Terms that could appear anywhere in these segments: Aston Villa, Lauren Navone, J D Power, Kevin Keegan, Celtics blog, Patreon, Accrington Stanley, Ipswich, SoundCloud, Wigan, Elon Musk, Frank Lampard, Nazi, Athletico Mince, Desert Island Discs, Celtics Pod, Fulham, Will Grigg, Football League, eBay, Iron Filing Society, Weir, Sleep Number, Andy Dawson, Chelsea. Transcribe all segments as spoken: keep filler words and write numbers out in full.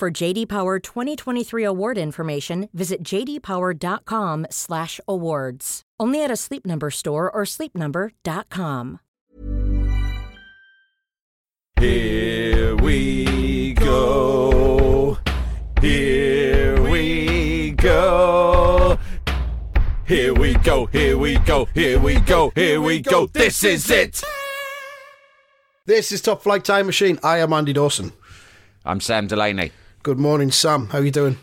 For J D Power twenty twenty-three award information, visit j d power dot com slash awards. Only at a Sleep Number store or sleep number dot com. Here we go. Here we go. Here we go. Here we go. Here we go. Here we go. This is it. This is Top Flight Time Machine. I am Andy Dawson. I'm Sam Delaney. Good morning, Sam. How are you doing?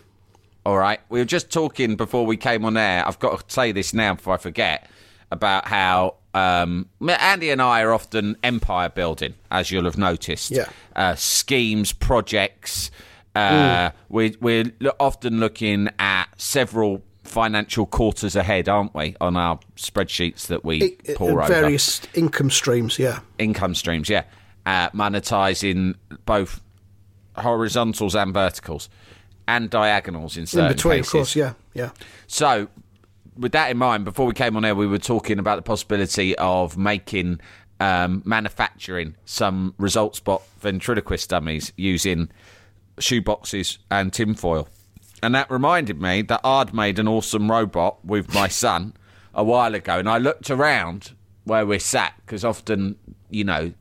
All right. We were just talking before we came on air. I've got to say this now before I forget, about how um, Andy and I are often empire building, as you'll have noticed. Yeah. Uh, schemes, projects. Uh, mm. we, we're often looking at several financial quarters ahead, aren't we, on our spreadsheets that we it, pour over. Various income streams, yeah. Income streams, yeah. Uh, monetising both horizontals and verticals and diagonals in certain in between cases. Of course, yeah, yeah. So with that in mind, before we came on air, we were talking about the possibility of making um manufacturing some result spot ventriloquist dummies using shoeboxes and tinfoil, and that reminded me that I'd made an awesome robot with my son a while ago, and I looked around where we're sat, because often, you know,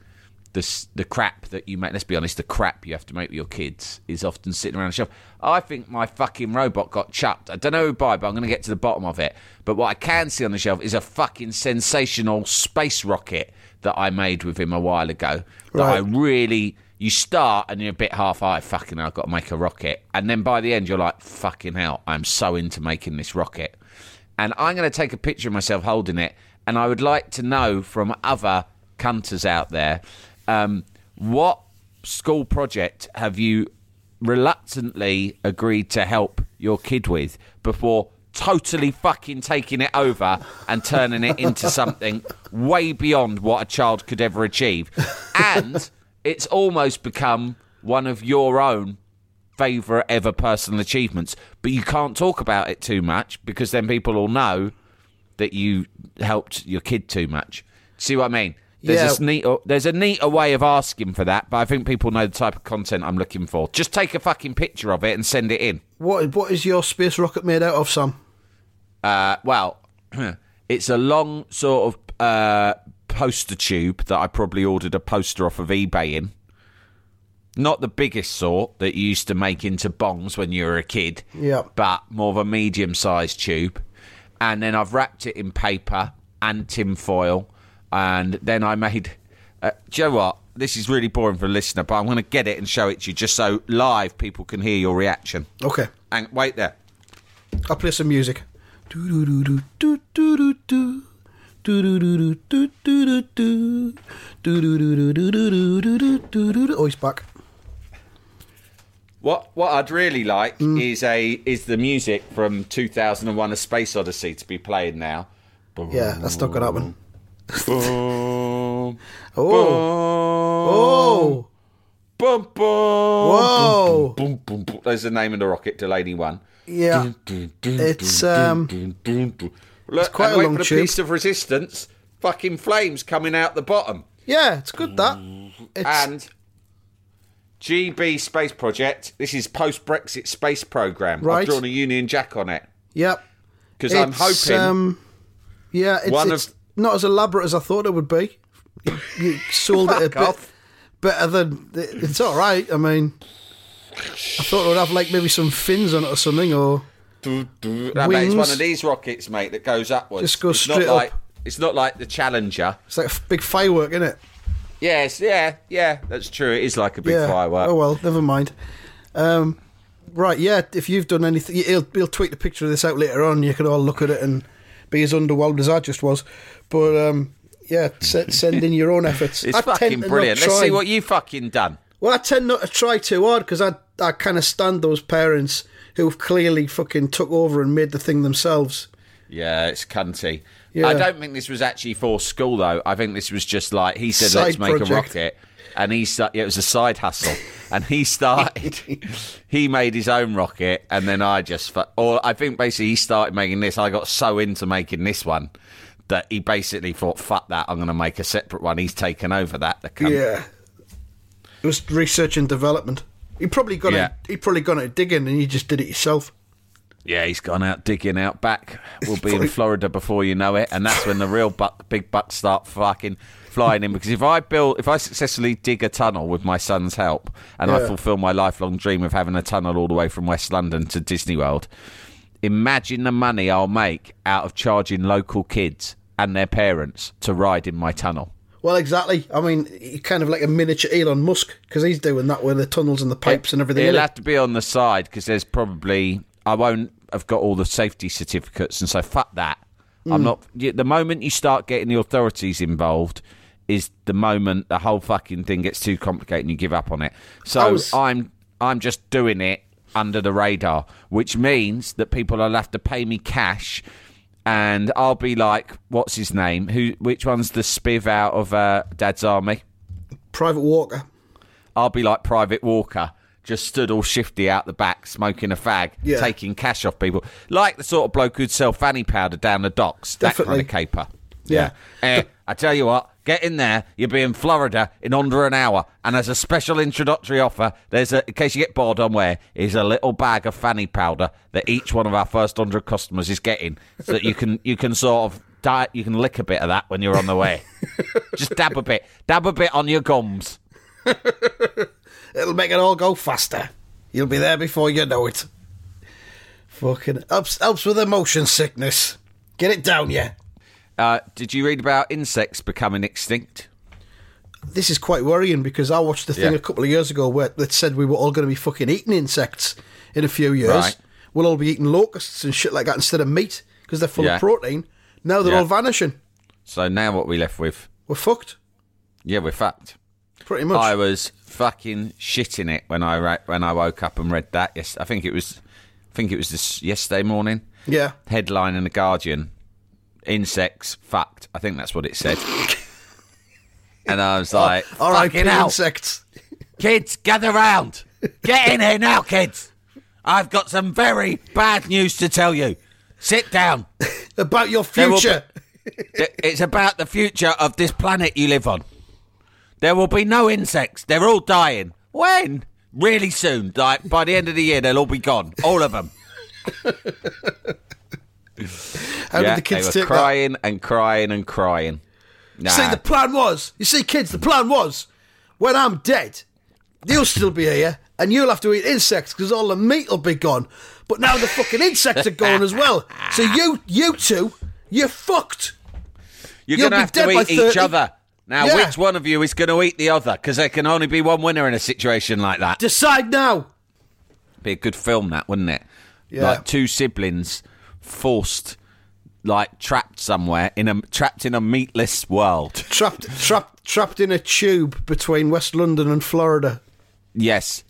The, the crap that you make, let's be honest, the crap you have to make with your kids is often sitting around the shelf. I think my fucking robot got chucked. I don't know who by, but I'm going to get to the bottom of it. But what I can see on the shelf is a fucking sensational space rocket that I made with him a while ago. That right. I really, you start and you're a bit half-hearted, fucking hell, I've got to make a rocket. And then by the end, you're like, fucking hell, I'm so into making this rocket. And I'm going to take a picture of myself holding it, and I would like to know from other cunters out there, Um, what school project have you reluctantly agreed to help your kid with before totally fucking taking it over and turning it into something way beyond what a child could ever achieve? And it's almost become one of your own favourite ever personal achievements. But you can't talk about it too much, because then people will know that you helped your kid too much. See what I mean? There's, yeah. a neat, there's a neater way of asking for that, but I think people know the type of content I'm looking for. Just take a fucking picture of it and send it in. What What is your space rocket made out of, Sam? Uh, well, it's a long sort of uh, poster tube that I probably ordered a poster off of eBay in. Not the biggest sort that you used to make into bongs when you were a kid, yeah, but more of a medium-sized tube. And then I've wrapped it in paper and tinfoil. And then I made, uh, do you know what? This is really boring for a listener, but I'm going to get it and show it to you just so live people can hear your reaction. Okay. And wait there. I'll play some music. Oh, he's back. What what I'd really like mm. is a is the music from two thousand one: A Space Odyssey to be played now. Yeah, that's not going to happen. Boom! Oh! Oh! Boom! Boom! Whoa! Boom, boom, boom, boom. There's the name of the rocket, Delaney One. Yeah, dun, dun, dun, it's um, dun, dun, dun. Look, it's quite a long tube. A piece of resistance, fucking flames coming out the bottom. Yeah, it's good that. It's... And G B Space Project. This is post-Brexit space program. Right. I've drawn a Union Jack on it. Yep. Because I'm hoping. Um, yeah, it's one it's... of. Not as elaborate as I thought it would be. You, you sold it a bit off. Better than... It's all right. I mean, I thought it would have, like, maybe some fins on it or something, or do, do. No, mate, it's one of these rockets, mate, that goes upwards. Just goes it's straight not like, up. It's not like the Challenger. It's like a big firework, isn't it? Yes, yeah, yeah, that's true. It is like a big yeah. firework. Oh, well, never mind. Um, right, yeah, if you've done anything... He'll, he'll tweet a picture of this out later on. You can all look at it and be as underwhelmed as I just was. But, um, yeah, send in your own efforts. It's I fucking brilliant. Let's see what you fucking done. Well, I tend not to try too hard, because I I kind of stand those parents who've clearly fucking took over and made the thing themselves. Yeah, it's cunty. Yeah. I don't think this was actually for school, though. I think this was just like, he said, side let's make project. a rocket. And he st- it was a side hustle. And he started, he made his own rocket. And then I just, fu- or I think basically he started making this. I got so into making this one that he basically thought, fuck that, I'm going to make a separate one. He's taken over that. The cunt. Yeah. It was research and development. He probably got yeah. a, he probably gone out digging and he just did it himself. Yeah, he's gone out digging out back. We'll be in Florida before you know it, and that's when the real buck, big bucks start fucking flying in. Because if I build, if I successfully dig a tunnel with my son's help, and yeah. I fulfil my lifelong dream of having a tunnel all the way from West London to Disney World, imagine the money I'll make out of charging local kids and their parents to ride in my tunnel. Well, exactly. I mean, you're kind of like a miniature Elon Musk, because he's doing that with the tunnels and the pipes it, and everything. It'll have to be on the side, because there's probably, I won't have got all the safety certificates, and so fuck that. Mm. I'm not. The moment you start getting the authorities involved is the moment the whole fucking thing gets too complicated and you give up on it. So was... I'm I'm just doing it under the radar, which means that people will have to pay me cash, and I'll be like, what's his name? Who? Which one's the spiv out of uh, Dad's Army? Private Walker. I'll be like Private Walker. Just stood all shifty out the back, smoking a fag, yeah. taking cash off people. Like the sort of bloke who'd sell fanny powder down the docks. Definitely. That kind of caper. Yeah. yeah. The- eh, I tell you what, get in there. You'll be in Florida in under an hour. And as a special introductory offer, there's a, in case you get bored on where, is a little bag of fanny powder that each one of our first one hundred customers is getting. So that you can, you can sort of diet, you can lick a bit of that when you're on the way. Just dab a bit. Dab a bit on your gums. It'll make it all go faster. You'll be there before you know it. Fucking helps, helps with motion sickness. Get it down, yeah. Uh, did you read about insects becoming extinct? This is quite worrying, because I watched the thing yeah. a couple of years ago where that said we were all going to be fucking eating insects in a few years. Right. We'll all be eating locusts and shit like that instead of meat, because they're full yeah. of protein. Now they're yeah. all vanishing. So now what are we left with? We're fucked. Yeah, we're fucked. Pretty much. I was fucking shitting it when I ra- when I woke up and read that. Yes, I think it was, I think it was this yesterday morning. Yeah. Headline in the Guardian: insects fucked. I think that's what it said. And I was like, oh, "Fucking hell, insects! Kids, gather round! Get in here now, kids! I've got some very bad news to tell you. Sit down. About your future. Be- it's about the future of this planet you live on." There will be no insects. They're all dying. When? Really soon. Like, by the end of the year, they'll all be gone. All of them. How yeah, did the kids they were crying that? and crying and crying. Nah. See, the plan was, you see, kids, the plan was, when I'm dead, you'll still be here, and you'll have to eat insects, because all the meat will be gone. But now the fucking insects are gone as well. So you, you two, you're fucked. You're going to have to eat each other. Now, yeah. which one of you is going to eat the other? Because there can only be one winner in a situation like that. Decide now. Be a good film, that, wouldn't it? Yeah. Like two siblings forced, like trapped somewhere in a trapped in a meatless world. Trapped, trapped, trapped in a tube between West London and Florida. Yes,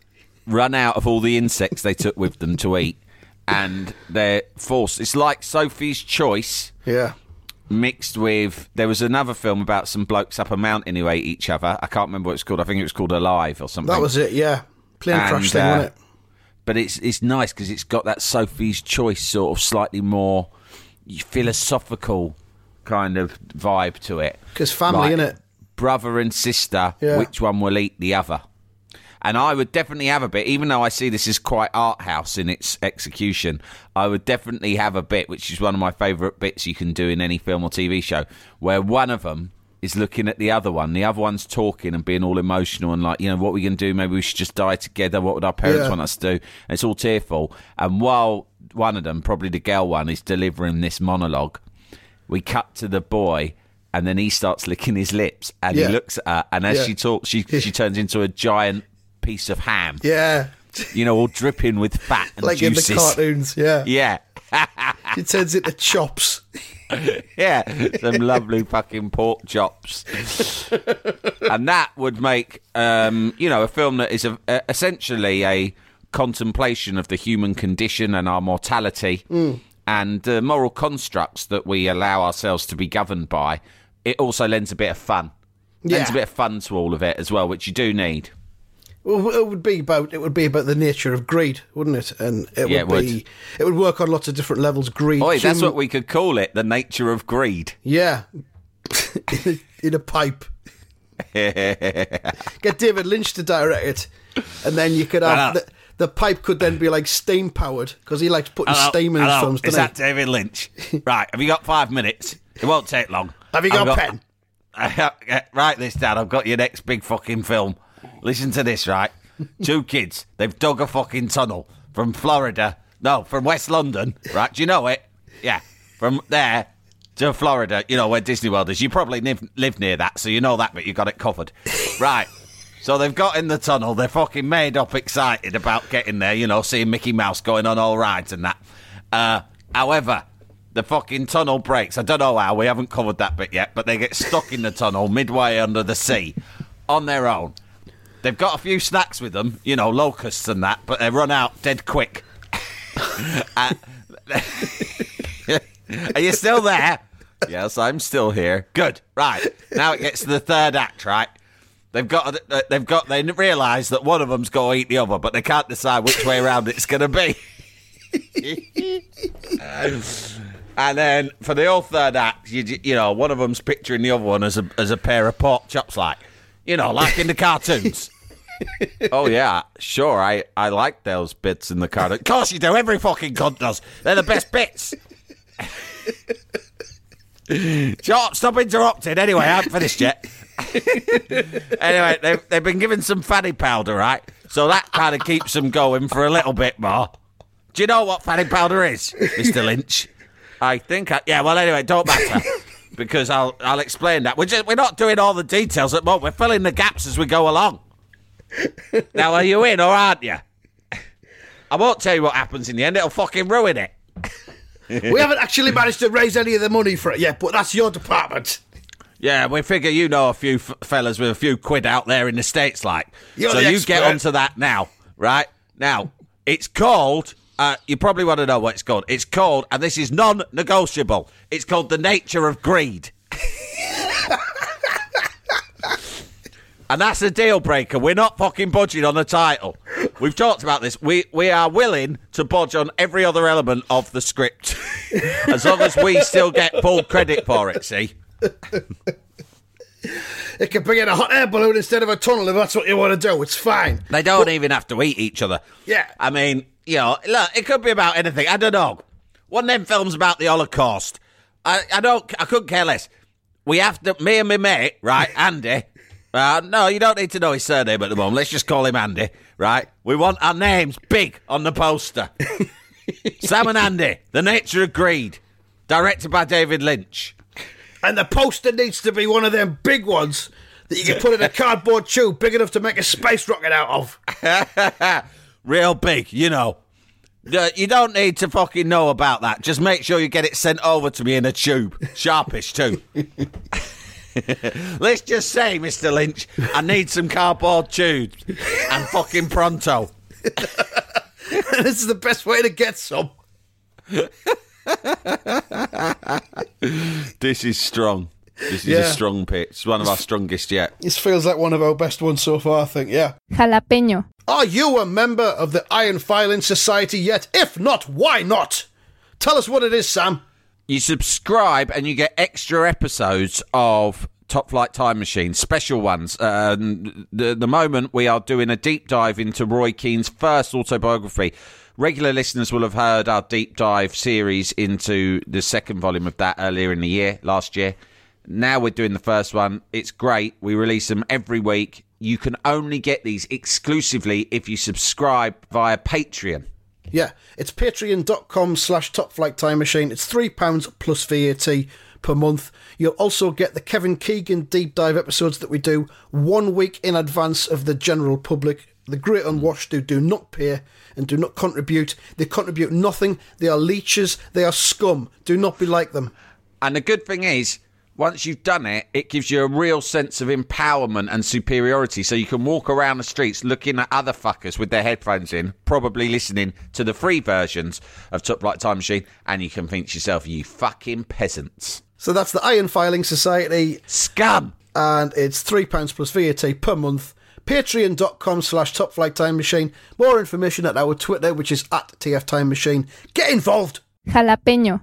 run out of all the insects they took with them to eat, and they're forced. It's like Sophie's Choice. Yeah. Mixed with, there was another film about some blokes up a mountain who ate each other. I can't remember what it's called. I think it was called Alive or something. That was it, yeah. Plane and, crash thing, uh, wasn't it? But it's it's nice because it's got that Sophie's Choice sort of slightly more philosophical kind of vibe to it. Because family, like, innit? Brother and sister, yeah. which one will eat the other? And I would definitely have a bit, even though I see this is quite art house in its execution, I would definitely have a bit, which is one of my favourite bits you can do in any film or T V show, where one of them is looking at the other one. The other one's talking and being all emotional and like, you know, what are we going to do? Maybe we should just die together. What would our parents yeah. want us to do? And it's all tearful. And while one of them, probably the girl one, is delivering this monologue, we cut to the boy. And then he starts licking his lips and yeah. he looks at her. And as yeah. she talks, she, she turns into a giant... piece of ham, yeah, you know, all dripping with fat and like juices. In the cartoons, yeah, yeah. It turns into chops, yeah, some lovely fucking pork chops, and that would make um, you know, a film that is a, a, essentially a contemplation of the human condition and our mortality mm. and the moral constructs that we allow ourselves to be governed by, it also lends a bit of fun. Yeah. Lends a bit of fun to all of it as well, which you do need. Well, it would be about it would be about the nature of greed, wouldn't it? And it yeah, would it be would. It would work on lots of different levels. Greed. Oi, that's what we could call it: the nature of greed. Yeah, in, a, in a pipe. Get David Lynch to direct it, and then you could have the, the pipe could then be like steam powered because he likes putting hello, steam in hello. his films. Is that David Lynch? Right. Have you got five minutes? It won't take long. Have you got I've a pen? Got, write this down. I've got your next big fucking film. Listen to this, right? Two kids, they've dug a fucking tunnel from Florida, no, from West London, right? Do you know it? Yeah, from there to Florida, you know, where Disney World is. You probably live, live near that, so you know that, but you got it covered. Right, so they've got in the tunnel, they're fucking made up excited about getting there, you know, seeing Mickey Mouse going on all rides and that. Uh, however, the fucking tunnel breaks. I don't know how, we haven't covered that bit yet, but they get stuck in the tunnel midway under the sea on their own. They've got a few snacks with them, you know, locusts and that, but they run out dead quick. uh, are you still there? Yes, I'm still here. Good. Right. Now it gets to the third act, right? They've got, they've got, they realise that one of them's going to eat the other, but they can't decide which way around it's going to be. um, and then for the whole third act, you, you know, one of them's picturing the other one as a, as a pair of pork chops, like. You know, like in the cartoons. Oh, yeah, sure, I, I like those bits in the cartoon. Of course you do, every fucking cunt does. They're the best bits. Stop, stop interrupting. Anyway, I haven't finished yet. Anyway, they've, they've been given some fanny powder, right? So that kind of keeps them going for a little bit more. Do you know what fanny powder is, Mister Lynch? I think I... Yeah, well, anyway, don't matter. Because I'll I'll explain that. We're just, we're not doing all the details at the moment. We're filling the gaps as we go along. Now, are you in or aren't you? I won't tell you what happens in the end. It'll fucking ruin it. We haven't actually managed to raise any of the money for it yet, but that's your department. Yeah, we figure you know a few f- fellas with a few quid out there in the States, like. You're so the you expert. Get onto that now, right? Now, it's called... Uh, you probably want to know what it's called. It's called, and this is non-negotiable, it's called The Nature of Greed. And that's a deal breaker. We're not fucking budging on the title. We've talked about this. We we are willing to budge on every other element of the script. As long as we still get full credit for it, see? It could bring in a hot air balloon instead of a tunnel if that's what you want to do. It's fine. They don't but, even have to eat each other. Yeah. I mean... You know, look, it could be about anything. I don't know. One of them films about the Holocaust. I, I don't, I couldn't care less. We have to, me and my mate, right, Andy. Uh, no, you don't need to know his surname at the moment. Let's just call him Andy, right? We want our names big on the poster. Sam and Andy, The Nature of Greed, directed by David Lynch. And the poster needs to be one of them big ones that you can put in a cardboard tube big enough to make a space rocket out of. Real big, you know. You don't need to fucking know about that. Just make sure you get it sent over to me in a tube. Sharpish, too. Let's just say, Mister Lynch, I need some cardboard tubes and fucking pronto. This is the best way to get some. This is strong. This is yeah. a strong pitch. It's one of our strongest yet. This feels like one of our best ones so far, I think, yeah. Jalapeño. Are you a member of the Iron Filing Society yet? If not, why not? Tell us what it is, Sam. You subscribe and you get extra episodes of Top Flight Time Machine, special ones. Um, the, the moment we are doing a deep dive into Roy Keane's first autobiography. Regular listeners will have heard our deep dive series into the second volume of that earlier in the year, last year. Now we're doing the first one. It's great. We release them every week. You can only get these exclusively if you subscribe via Patreon. Yeah, it's patreon.com slash topflighttimemachine. It's three pounds plus V A T per month. You'll also get the Kevin Keegan deep dive episodes that we do one week in advance of the general public. The great unwashed who do not pay and do not contribute. They contribute nothing. They are leeches. They are scum. Do not be like them. And the good thing is... once you've done it, it gives you a real sense of empowerment and superiority. So you can walk around the streets looking at other fuckers with their headphones in, probably listening to the free versions of Top Flight Time Machine, and you convince yourself, you fucking peasants. So that's the Iron Filing Society. Scum! And it's three pounds plus V A T per month. Patreon.com slash Top Flight Time Machine. More information at our Twitter, which is at T F Time Machine. Get involved! Jalapeño.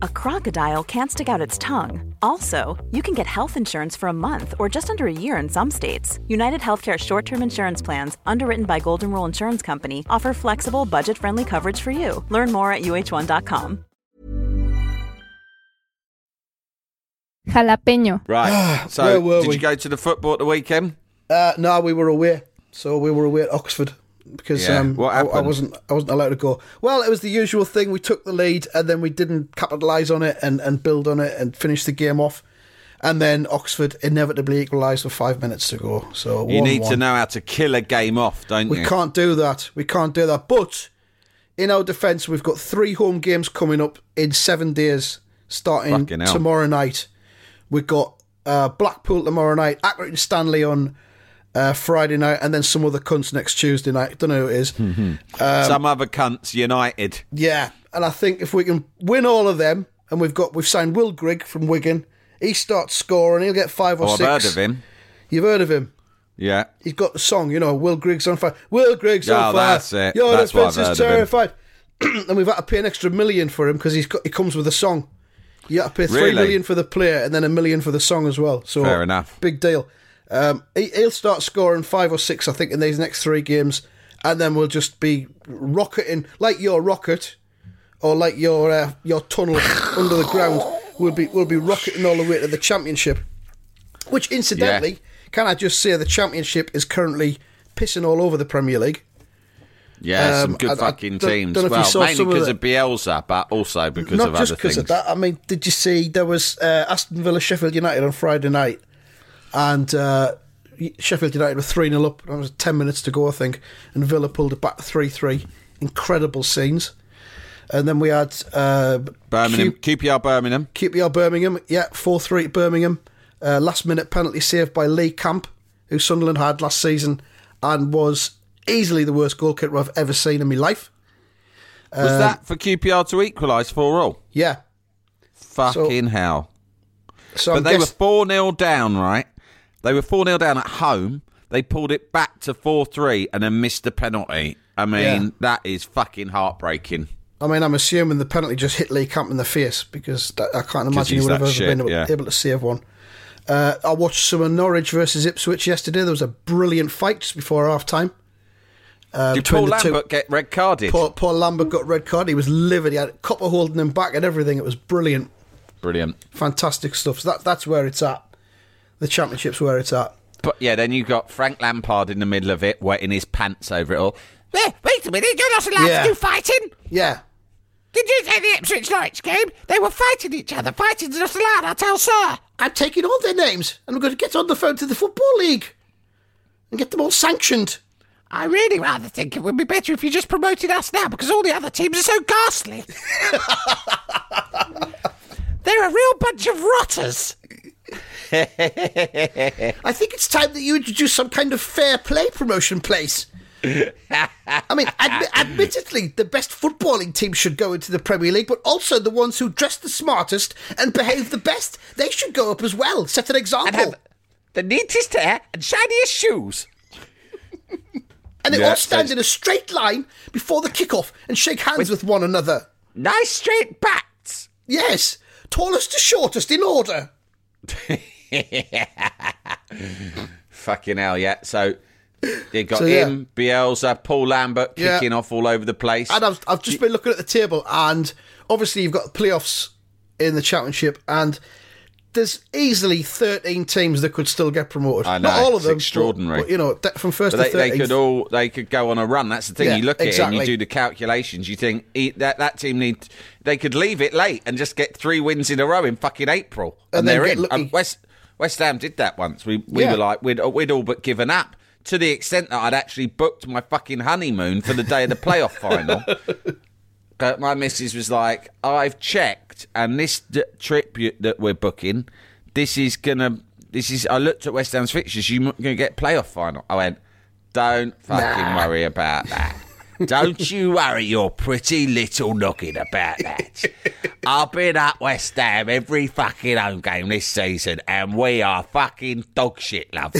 a crocodile can't stick out its tongue. Also, you can get health insurance for a month or just under a year in some states. United Healthcare short-term insurance plans, underwritten by Golden Rule Insurance Company, offer flexible, budget-friendly coverage for you. Learn more at U H one dot com. Jalapeño. Right, so did we? you go to the football at the weekend? Uh, no, we were away. So we were away at Oxford. Because yeah. um, I, I wasn't, I wasn't allowed to go. Well, it was the usual thing. We took the lead, and then we didn't capitalise on it and, and build on it and finish the game off. And then Oxford inevitably equalised with five minutes to go. So you one, need one. to know how to kill a game off, don't we you? We can't do that. We can't do that. But in our defence, we've got three home games coming up in seven days, starting tomorrow night. We've got uh, Blackpool tomorrow night, Accrington Stanley on Uh, Friday night, and then some other cunts next Tuesday night. I don't know who it is. Mm-hmm. Um, some other cunts United. Yeah, and I think if we can win all of them, and we've got we've signed Will Grigg from Wigan. He starts scoring, he'll get five or oh, six. I've heard of him. You've heard of him? Yeah. He's got the song, you know, Will Grigg's on fire. Will Grigg's oh, on fire. That's it. Your that's defense is terrified. And we've had to pay an extra million for him because he's got, he comes with a song. You have to pay three really? million for the player and then a million for the song as well. So fair enough. Big deal. Um, he, he'll start scoring five or six, I think, in these next three games, and then we'll just be rocketing like your rocket, or like your uh, your tunnel under the ground. We'll be we'll be rocketing all the way to the championship. Which, incidentally, yeah. can I just say, the championship is currently pissing all over the Premier League. Yeah, um, some good I, fucking I, I teams. Don't, don't well, mainly because of, of Bielsa, but also because of other things. Not just because of that. I mean, did you see there was uh, Aston Villa, Sheffield United on Friday night? And uh, Sheffield United were three nil up. That was ten minutes to go, I think. And Villa pulled it back three three. Incredible scenes. And then we had... Uh, Birmingham. Q- QPR Birmingham. QPR Birmingham. Yeah, four three Birmingham. Uh, last-minute penalty saved by Lee Camp, who Sunderland had last season and was easily the worst goal kicker I've ever seen in my life. Uh, was that for Q P R to equalise four all? Yeah. Fucking so, hell. So but I'm they guess- were four nil down, right? They were four nil down at home. They pulled it back to four three and then missed the penalty. I mean, yeah. that is fucking heartbreaking. I mean, I'm assuming the penalty just hit Lee Camp in the face because that, I can't imagine he would have ever shit, been able, yeah. able to save one. Uh, I watched some of Norwich versus Ipswich yesterday. There was a brilliant fight just before half-time. Uh, Did Paul Lambert two. get red carded? Paul, Paul Lambert got red carded. He was livid. He had a copper holding him back and everything. It was brilliant. Brilliant. Fantastic stuff. So that, that's where it's at. The championship's where it's at. But yeah, then you've got Frank Lampard in the middle of it, wetting his pants over it all. Wait, wait a minute, you're not allowed yeah. to do fighting? Yeah. Did you say the Ipswich Norwich game? They were fighting each other. Fighting's not allowed, I tell sir. I'm taking all their names, and I'm going to get on the phone to the Football League and get them all sanctioned. I really rather think it would be better if you just promoted us now, because all the other teams are so ghastly. They're a real bunch of rotters. I think it's time that you introduce some kind of fair play promotion place I mean, admi- admittedly, the best footballing team should go into the Premier League, but also the ones who dress the smartest and behave the best. They should go up as well, set an example. And have the neatest hair and shiniest shoes. And they yeah, all stand so in a straight line before the kickoff and shake hands with, with one another. Nice straight backs. Yes, tallest to shortest in order. Fucking hell, yeah. So they've got so, yeah. him, Bielsa, Paul Lambert kicking yeah. off all over the place. And I've, I've just been looking at the table, and obviously you've got the playoffs in the Championship, and there's easily thirteen teams that could still get promoted. I know, not all of it's them, extraordinary. But, but, you know, from first but to thirteenth, they could all they could go on a run. That's the thing. Yeah, you look exactly. at it and you do the calculations. You think that that team need they could leave it late and just get three wins in a row in fucking April, and, and they're in. And West West Ham did that once. We we yeah. were like we'd we'd all but given up. To the extent that I'd actually booked my fucking honeymoon for the day of the playoff final. But my missus was like, I've checked, and this d- trip you- that we're booking, this is going to... This is. I looked at West Ham's fixtures, you're going to get playoff final. I went, don't fucking nah. worry about that. Don't you worry your pretty little noggin about that. I've been at West Ham every fucking home game this season, and we are fucking dog shit, love.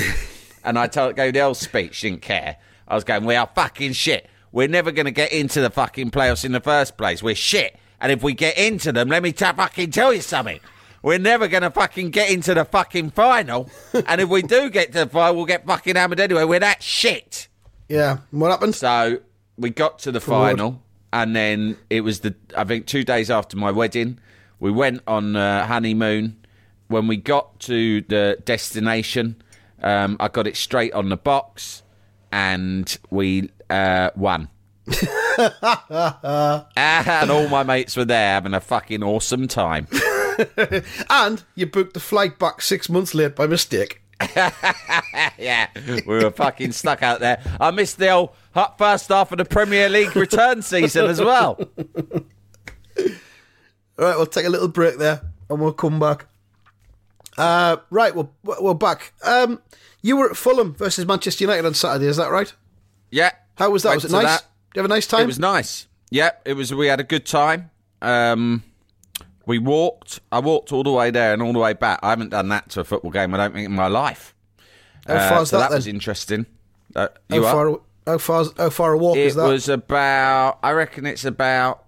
And I told go the old speech, didn't care. I was going, we are fucking shit. We're never going to get into the fucking playoffs in the first place. We're shit. And if we get into them, let me t- fucking tell you something. We're never going to fucking get into the fucking final. And if we do get to the final, we'll get fucking hammered anyway. We're that shit. Yeah. What happened? So we got to the Forward. final. And then it was, the I think, two days after my wedding. We went on uh, honeymoon. When we got to the destination... Um, I got it straight on the box, and we uh, won. And all my mates were there having a fucking awesome time. And you booked the flight back six months late by mistake. Yeah, we were fucking stuck out there. I missed the old first half of the Premier League return season as well. All right, we'll take a little break there, and we'll come back. Uh, right, we're, we're back. Um, you were at Fulham versus Manchester United on Saturday, is that right? Yeah. How was that? Was it nice? That. Did you have a nice time? It was nice. Yeah, it was. We had a good time. Um, we walked. I walked all the way there and all the way back. I haven't done that to a football game, I don't think, in my life. How uh, far is so that, that then? was interesting. Uh, you how, far, how, far, how far a walk it is that? It was about, I reckon it's about...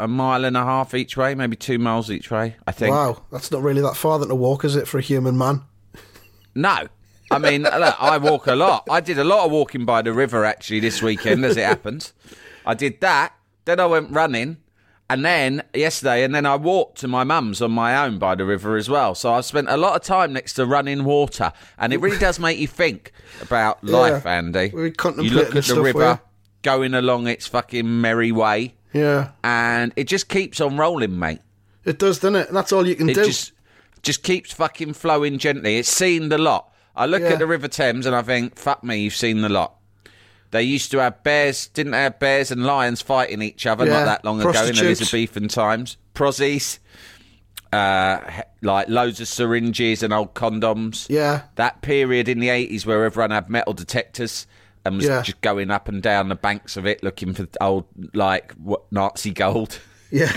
a mile and a half each way, maybe two miles each way, I think. Wow, that's not really that far than a walk, is it, for a human man? No. I mean, look, I walk a lot. I did a lot of walking by the river, actually, this weekend, as it happens. I did that, then I went running, and then, yesterday, and then I walked to my mum's on my own by the river as well. So I've spent a lot of time next to running water, and it really does make you think about life, yeah, Andy. We contemplate you look at the river, going along its fucking merry way. Yeah. And it just keeps on rolling, mate. It does, doesn't it? And that's all you can it do. It just, just keeps fucking flowing gently. It's seen the lot. I look yeah. at the River Thames and I think, fuck me, you've seen the lot. They used to have bears, didn't they have bears and lions fighting each other yeah. not that long ago in Elizabethan times. Prozzies. Uh, like loads of syringes and old condoms. Yeah. That period in the eighties where everyone had metal detectors. And was yeah. just going up and down the banks of it looking for old, like, what, Nazi gold. Yeah.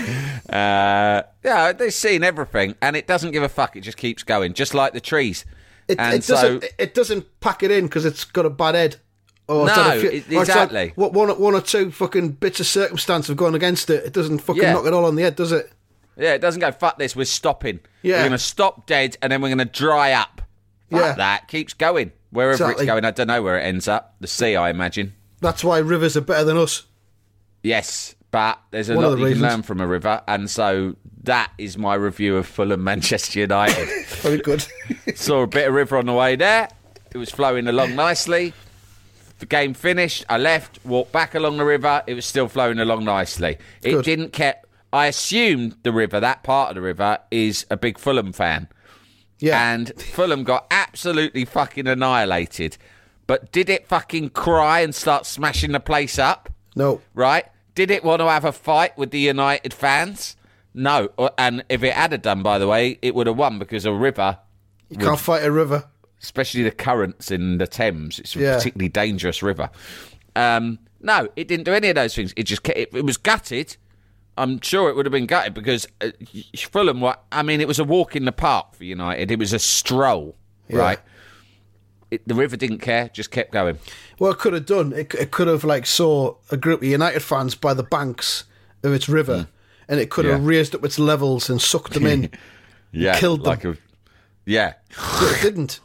Uh, yeah, they've seen everything. And it doesn't give a fuck. It just keeps going, just like the trees. It, and it, so, doesn't, it doesn't pack it in because it's got a bad head. Or no, a few, it, or exactly. Had, what, one, one or two fucking bits of circumstance have gone against it. It doesn't fucking yeah. knock it all on the head, does it? Yeah, it doesn't go, fuck this, we're stopping. Yeah. We're going to stop dead and then we're going to dry up. Fuck yeah. that. Keeps going. Wherever exactly. it's going, I don't know where it ends up. The sea, I imagine. That's why rivers are better than us. Yes, but there's a One lot the you reasons. can learn from a river, and so that is my review of Fulham Manchester United. Very good. Saw a bit of river on the way there. It was flowing along nicely. The game finished. I left, walked back along the river. It was still flowing along nicely. It good. didn't care. I assumed the river, that part of the river, is a big Fulham fan. Yeah. And Fulham got absolutely fucking annihilated. But did it fucking cry and start smashing the place up? No. Right? Did it want to have a fight with the United fans? No. And if it had done, by the way, it would have won because a river... You would, can't fight a river. Especially the currents in the Thames. It's a yeah. particularly dangerous river. Um, no, it didn't do any of those things. It just it, it was gutted. I'm sure it would have been gutted because uh, Fulham were, I mean, it was a walk in the park for United. It was a stroll, yeah. right? It, the River didn't care, just kept going. Well, it could have done. It, it could have, like, saw a group of United fans by the banks of its river mm. and it could yeah. have raised up its levels and sucked them in. yeah. Killed like them. A, yeah. But it didn't.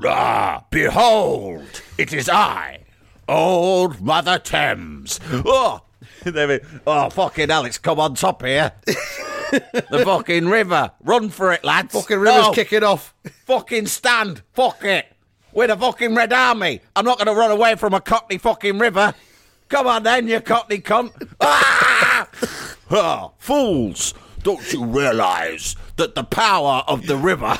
Rah, behold, it is I, old Mother Thames. Oh! Be, oh, fucking hell, it's come on top here. The fucking river. Run for it, lads. Fucking river's no. kicking off. Fucking stand. Fuck it. We're the fucking Red Army. I'm not going to run away from a cockney fucking river. Come on then, you cockney cunt. Ah! Oh, fools, don't you realise that the power of the river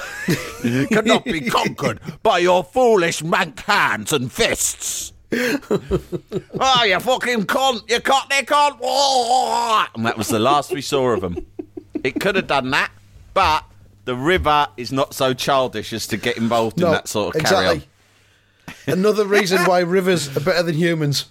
cannot be conquered by your foolish mank hands and fists? Oh, you fucking cunt! You cockney cunt! Oh! And that was the last we saw of him. It could have done that, but the river is not so childish as to get involved no, in that sort of exactly. carry-on. Another reason why rivers are better than humans.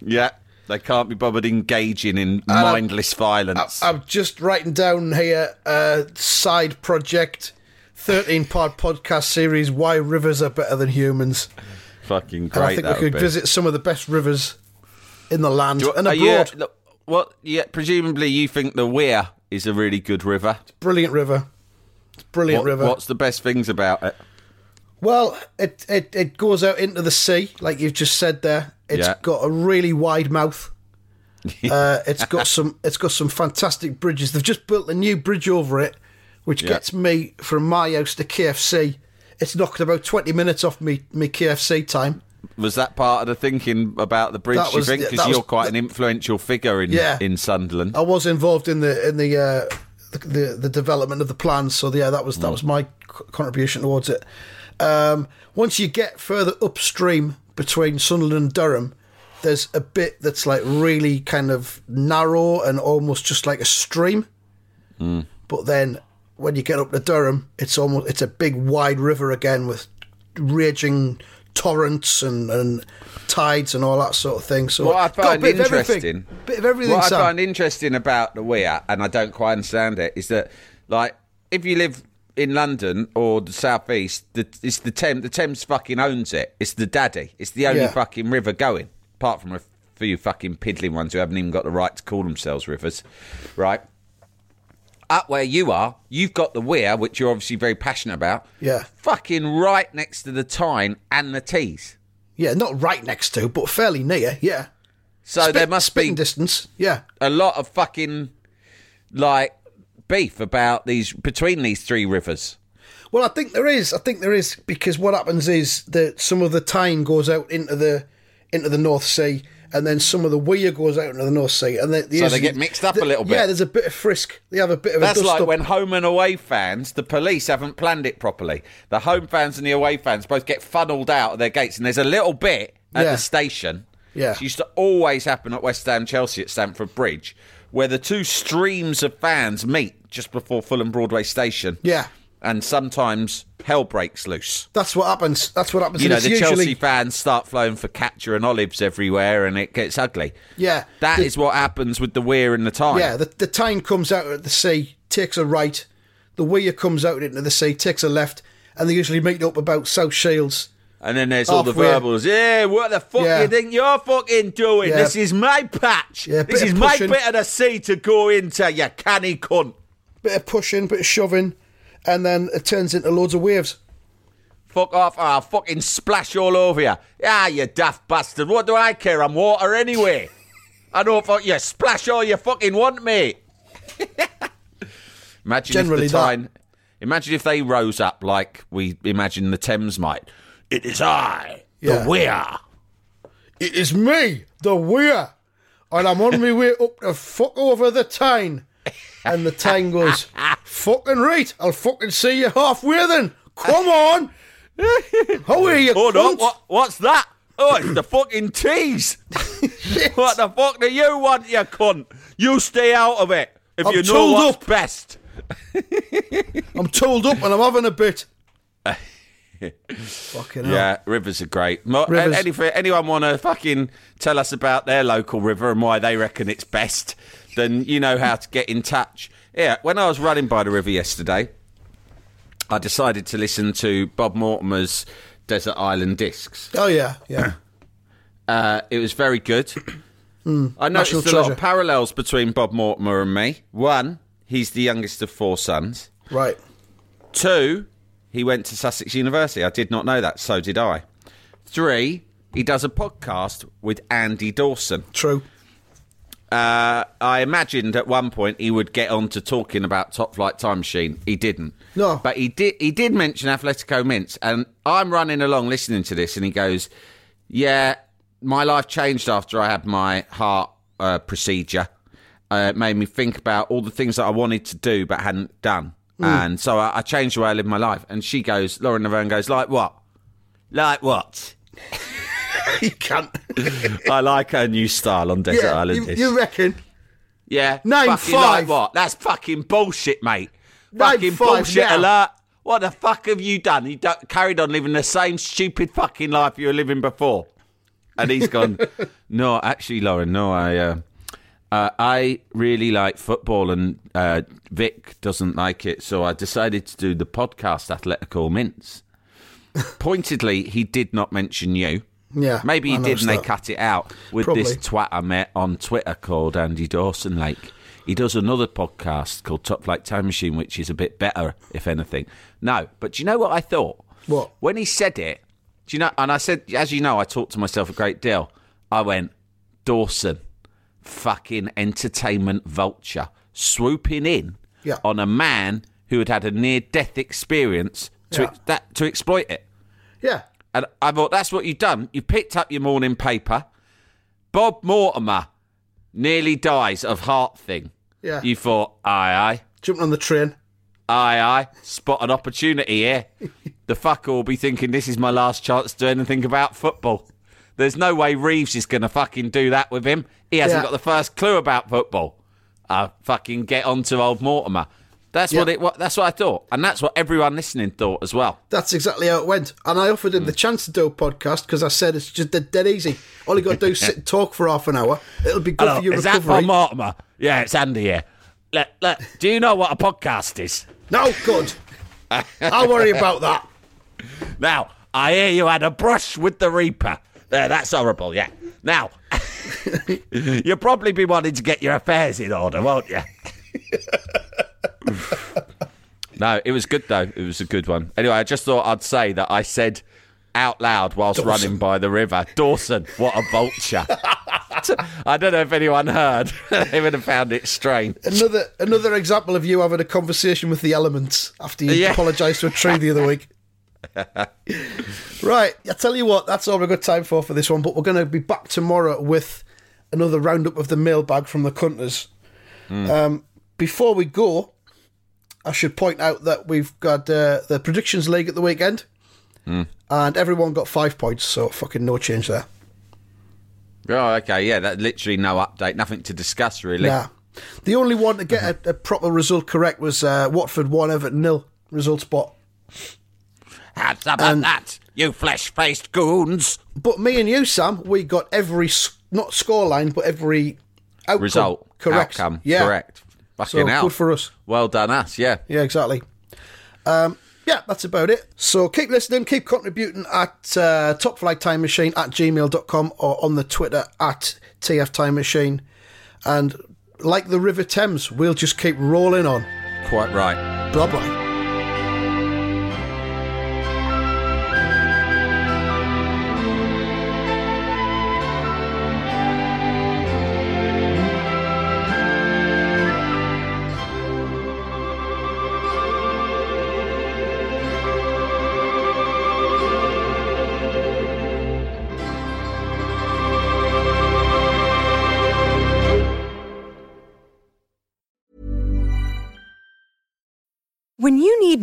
Yeah, they can't be bothered engaging in and mindless I'm, violence. I'm just writing down here uh, side project, thirteen-part podcast series, why rivers are better than humans. Fucking great. And I think that we could be. visit some of the best rivers in the land you, and abroad. You, well, yeah, presumably you think the Weir is a really good river. It's a brilliant river. It's a brilliant what, river. What's the best things about it? Well, it, it, it goes out into the sea, like you've just said there. It's yeah. got a really wide mouth. uh, it's got some. It's got some fantastic bridges. They've just built a new bridge over it, which yeah. gets me from my house to K F C. It's knocked about twenty minutes off me, me K F C time. Was that part of the thinking about the bridge, was, you think? Because you're quite an influential figure in yeah, in Sunderland. I was involved in the in the, uh, the, the the development of the plans, so yeah, that was that was my contribution towards it. Um, once you get further upstream between Sunderland and Durham, there's a bit that's like really kind of narrow and almost just like a stream. Mm. But then when you get up to Durham, it's almost it's a big wide river again with raging torrents and, and tides and all that sort of thing. So what I find God, interesting, bit of everything. What Sam. I find interesting about the Weir, and I don't quite understand it, is that like if you live in London or the southeast, the, it's the Thames. The Thames fucking owns it. It's the daddy. It's the only yeah. fucking river going, apart from a few fucking piddling ones who haven't even got the right to call themselves rivers, right? Up where you are, you've got the Weir, which you're obviously very passionate about. Yeah. Fucking right next to the Tyne and the Tees. Yeah, not right next to, but fairly near, yeah. So Spit, there must be distance, yeah. a lot of fucking, like, beef about these, between these three rivers. Well, I think there is. I think there is, because what happens is that some of the Tyne goes out into the into the North Sea, and then some of the Weir goes out into the North Sea. And they, they so usually, they get mixed up the, a little bit. Yeah, there's a bit of frisk. They have a bit of That's a dust-up. That's like when home and away fans, the police haven't planned it properly. The home fans and the away fans both get funnelled out of their gates, and there's a little bit at yeah. the station. Yeah. It used to always happen at West Ham, Chelsea at Stamford Bridge, where the two streams of fans meet just before Fulham Broadway Station. Yeah. And sometimes hell breaks loose. That's what happens. That's what happens. You know, it's the usually... Chelsea fans start flowing for catcher and olives everywhere, and it gets ugly. Yeah, that the... is what happens with the Weir and the Tyne. Yeah, the, the Tyne comes out at the sea, takes a right. The Weir comes out into the sea, takes a left, and they usually meet up about South Shields. And then there's all the verbals. Yeah, what the fuck yeah. do you think you're fucking doing? Yeah. This is my patch. Yeah, this is my bit of the sea to go into. You canny cunt. Bit of pushing, bit of shoving. And then it turns into loads of waves. Fuck off, or I'll fucking splash all over you. Ah, you daft bastard. What do I care? I'm water anyway. I don't fuck you. Splash all you fucking want, mate. Imagine Generally if the Tyne... That. Imagine if they rose up like we imagine the Thames might. It is I, yeah. the Weir. It is me, the Weir. And I'm on my way up to fuck over the Tyne. And the Tyne goes, fucking right, I'll fucking see you halfway then. Come on. How are you? Hold on, what, what's that? Oh, it's the fucking Tees. What the fuck do you want, you cunt? You stay out of it if I'm you know what's up. best. I'm told up and I'm having a bit. Fucking yeah, up. Rivers are great. Rivers. Anything, anyone want to fucking tell us about their local river and why they reckon it's best, then you know how to get in touch. Yeah, when I was running by the river yesterday, I decided to listen to Bob Mortimer's Desert Island Discs. Oh, yeah, yeah. Uh, it was very good. Mm, I noticed a treasure. lot of parallels between Bob Mortimer and me. One, he's the youngest of four sons. Right. Two, he went to Sussex University. I did not know that. So did I. Three, he does a podcast with Andy Dawson. True. Uh, I imagined at one point he would get on to talking about Top Flight Time Machine. He didn't. No. But he did, he did mention Athletico Mince. And I'm running along listening to this and he goes, yeah, my life changed after I had my heart uh, procedure. Uh, it made me think about all the things that I wanted to do but hadn't done. Mm. And so I, I changed the way I lived my life. And she goes, Lauren Navone goes, like what? Like what? You can't. I like her new style on Desert yeah, Island. You, you reckon? Yeah. Name fucking five. Like what? That's fucking bullshit, mate. Name fucking bullshit now. Alert. What the fuck have you done? You d- carried on living the same stupid fucking life you were living before. And he's gone, no, actually, Lauren, no, I... Uh, Uh, I really like football and uh, Vic doesn't like it, so I decided to do the podcast Athletico Mince. Pointedly, he did not mention you. Yeah, maybe he I did and that. They cut it out with Probably. This twat I met on Twitter called Andy Dawson. Like, he does another podcast called Top Flight Time Machine, which is a bit better, if anything. No, but do you know what I thought? What? When he said it, do you know? And I said, as you know, I talk to myself a great deal. I went, Dawson. Fucking entertainment vulture swooping in yeah. on a man who had had a near-death experience to yeah. ex- that to exploit it. Yeah. And I thought, that's what you've done. You picked up your morning paper. Bob Mortimer nearly dies of heart thing. Yeah. You thought, aye, aye. Jumping on the train. Aye, aye. Spot an opportunity here. The fucker will be thinking, this is my last chance to do anything about football. There's no way Reeves is going to fucking do that with him. He hasn't yeah. got the first clue about football. Uh, fucking get on to old Mortimer. That's yeah. what it. What, that's what I thought. And that's what everyone listening thought as well. That's exactly how it went. And I offered him mm. the chance to do a podcast because I said it's just dead, dead easy. All you got to do is sit and talk for half an hour. It'll be good Hello, for your is recovery. Is that Bob Mortimer? Yeah, it's Andy here. Look, look, do you know what a podcast is? No, good. I'll worry about that. Now, I hear you had a brush with the Reaper. There, that's horrible, yeah. Now, you'll probably be wanting to get your affairs in order, won't you? No, it was good, though. It was a good one. Anyway, I just thought I'd say that I said out loud whilst Dawson. Running by the river, Dawson, what a vulture. I don't know if anyone heard. They would have found it strange. Another another example of you having a conversation with the elements after you yeah. apologised to a tree the other week. Right, I tell you what, that's all we've got time for for this one, but we're going to be back tomorrow with another roundup of the mailbag from the cunters. Mm. Um, before we go, I should point out that we've got uh, the Predictions League at the weekend, mm. and everyone got five points, so fucking no change there. Oh, okay, yeah, that literally no update, nothing to discuss really. Nah. The only one to get a, a proper result correct was uh, Watford one Everton nil result spot. How's about um, that, you flesh-faced goons? But me and you, Sam, we got every, not scoreline, but every outcome. Result. Correct. Outcome. Yeah. Correct. Fucking so, hell. Good for us. Well done us, yeah. Yeah, exactly. Um, yeah, that's about it. So keep listening, keep contributing at uh, topflighttimemachine at gmail dot com or on the Twitter at T F Time Machine. And like the River Thames, we'll just keep rolling on. Quite right. Bye-bye. When you need